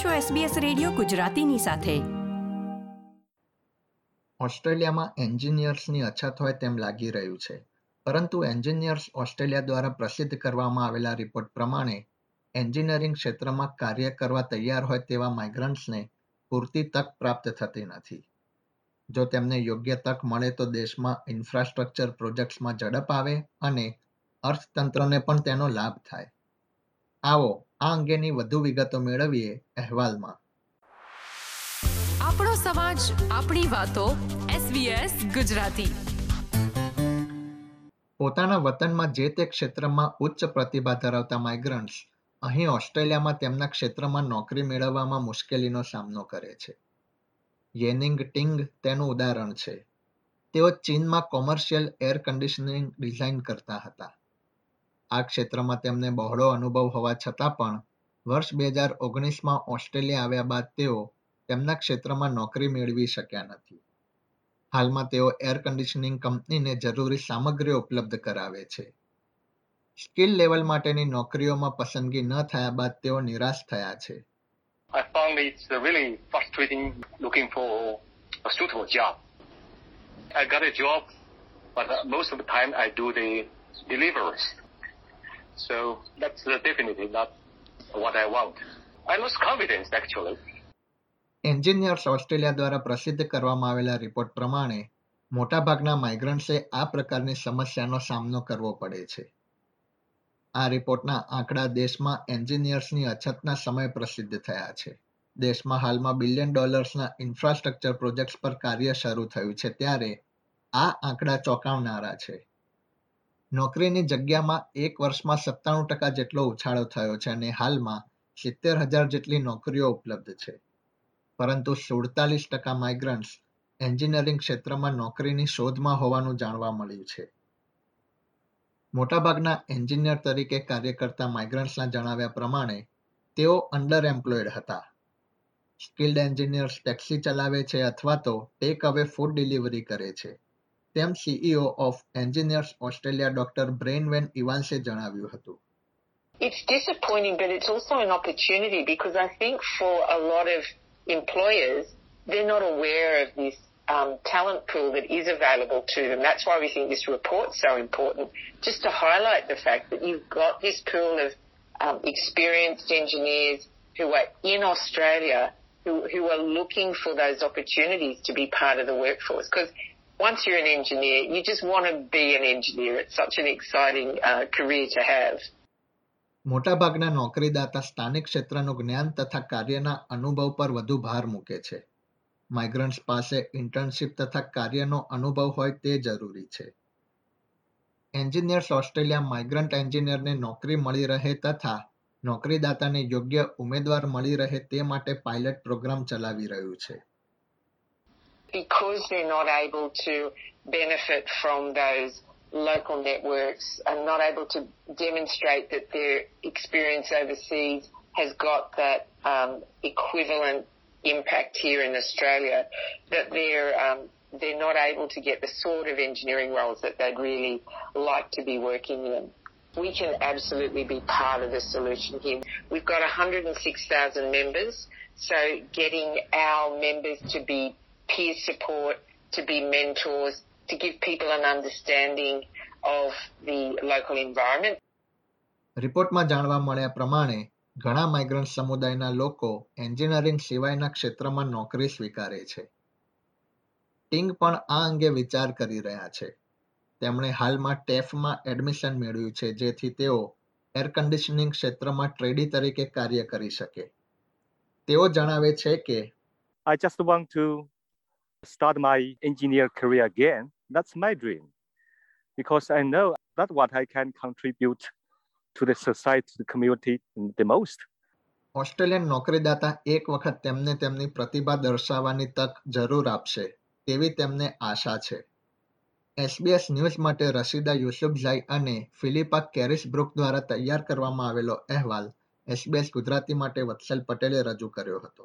છો SBS radio ગુજરાતીની સાથે. ઓસ્ટ્રેલિયામાં એન્જિનિયર્સની અછત હોય તેમ લાગી રહ્યું છે, પરંતુ એન્જિનિયર્સ ઓસ્ટ્રેલિયા દ્વારા પ્રસિદ્ધ કરવામાં આવેલા રિપોર્ટ પ્રમાણે એન્જિનિયરિંગ ક્ષેત્રમાં કાર્ય કરવા તૈયાર હોય તેવા માઇગ્રન્ટ્સને પૂરતી તક પ્રાપ્ત થતી નથી. જો તેમને યોગ્ય તક મળે તો દેશમાં ઇન્ફ્રાસ્ટ્રક્ચર પ્રોજેક્ટ્સમાં ઝડપ આવે અને અર્થતંત્રને પણ તેનો લાભ થાય. આવો આ અંગેની વધુ વિગતો મેળવીએ અહેવાલમાં. આપણો સમાજ, આપણી વાતો, SBS ગુજરાતી. પોતાના વતનમાં જે તે ક્ષેત્રમાં ઉચ્ચ પ્રતિભા ધરાવતા માઇગ્રન્ટ્સ અહીં ઓસ્ટ્રેલિયામાં તેમના ક્ષેત્રમાં નોકરી મેળવવામાં મુશ્કેલીનો સામનો કરે છે. યેનિંગ ટિંગ તેનું ઉદાહરણ છે. તેઓ ચીનમાં કોમર્શિયલ એર કન્ડિશનિંગ ડિઝાઇન કરતા હતા. આ ક્ષેત્રમાં તેમને બહોળો અનુભવ હોવા છતાં પણ વર્ષ 2019માં ઓસ્ટ્રેલિયા આવ્યા બાદ તેઓ તેમના ક્ષેત્રમાં નોકરી મેળવી શક્યા નથી. હાલમાં તેઓ એર કન્ડિશનિંગ કંપનીને જરૂરી સામગ્રીઓ ઉપલબ્ધ કરાવે છે. સ્કિલ લેવલ માટેની નોકરીઓમાં પસંદગી ન થયા બાદ તેઓ નિરાશ થયા છે. So that's definitely not what I want. I lost confidence actually. Engineers Australia દ્વારા પ્રસિદ્ધ કરવામાં આવેલા રિપોર્ટ પ્રમાણે મોટાભાગના માઇગ્રન્ટ્સે આ પ્રકારની સમસ્યાનો સામનો કરવો પડે છે. આ રિપોર્ટના આંકડા દેશમાં એન્જિનિયર્સની અછતના સમયે પ્રસિદ્ધ થયા છે. દેશમાં હાલમાં $1 billion ઇન્ફ્રાસ્ટ્રક્ચર પ્રોજેક્ટ્સ પર કાર્ય શરૂ થયું છે, ત્યારે આ આંકડા ચોંકાવનારા છે. નોકરીની જગ્યામાં એક વર્ષમાં 97% જેટલો ઉછાળો થયો છે અને હાલમાં 70,000 જેટલી નોકરીઓ ઉપલબ્ધ છે, પરંતુ 47% માઇગ્રન્ટ્સ એન્જિનિયરિંગ ક્ષેત્રમાં નોકરીની શોધમાં હોવાનું જાણવા મળ્યું છે. મોટાભાગના એન્જિનિયર તરીકે કાર્ય કરતા માઇગ્રન્ટ્સના જણાવ્યા પ્રમાણે તેઓ અંડર એમ્પ્લોયડ હતા. સ્કિલ્ડ એન્જિનિયર્સ ટેક્સી ચલાવે છે અથવા તો ટેક અવે ફૂડ ડિલિવરી કરે છે, તેમ CEO of engineers Australia doctor બ્રેનવેન ઇવાન્શે જણાવ્યું હતું. It's disappointing but it's also an opportunity because I think for a lot of employers they're not aware of this talent pool that is available to them. That's why we think this report's so important, just to highlight the fact that you've got this pool of experienced engineers who are in Australia who are looking for those opportunities to be part of the workforce, because once you're an engineer, you just want to be an engineer. It's such an exciting career to have. મોટાભાગના નોકરીદાતા સ્થાનિક ક્ષેત્રનું જ્ઞાન તથા કાર્યના અનુભવ પર વધુ ભાર મૂકે છે. માઇગ્રન્ટ્સ પાસે ઇન્ટર્નશિપ તથા કાર્યનો અનુભવ હોય તે જરૂરી છે. એન્જિનિયર્સ ઓસ્ટ્રેલિયા માઇગ્રન્ટ એન્જિનિયરને નોકરી મળી રહે તથા નોકરીદાતાને યોગ્ય ઉમેદવાર મળી રહે તે માટે પાયલટ પ્રોગ્રામ ચલાવી રહ્યું છે. Because they're not able to benefit from those local networks and not able to demonstrate that their experience overseas has got that equivalent impact here in Australia, that they're not able to get the sort of engineering roles that they'd really like to be working in. We can absolutely be part of the solution here. We've got 106,000 members, so getting our members to be peer support, to be mentors, to give people an understanding of the local environment. રિપોર્ટમાં જાણવા મળ્યા પ્રમાણે ઘણા migrant સમુદાયના લોકો engineering સિવાયના ક્ષેત્રમાં નોકરી સ્વીકારે છે. ટિંગ પણ આ અંગે વિચાર કરી રહ્યા છે. તેમણે હાલમાં ટેફમાં એડમિશન મેળવ્યું છે, જેથી તેઓ એર કન્ડિશનિંગ ક્ષેત્રમાં ટ્રેડી તરીકે કાર્ય કરી શકે. તેઓ જણાવે છે કે I just want to start my engineer career again. That's my dream, because I know that what I can contribute to the society, to the community the most. Australian નોકરીદાતા એક વખત તેમને તેમની પ્રતિભા દર્શાવવાની તક જરૂર આપશે તેવી તેમને આશા છે. SBS ન્યૂઝ માટે રશીદા યુસુફઝાઈ અને ફિલિપા કેરિસ બ્રુક દ્વારા તૈયાર કરવામાં આવેલો અહેવાલ SBS ગુજરાતી માટે વત્સલ પટેલે રજૂ કર્યો હતો.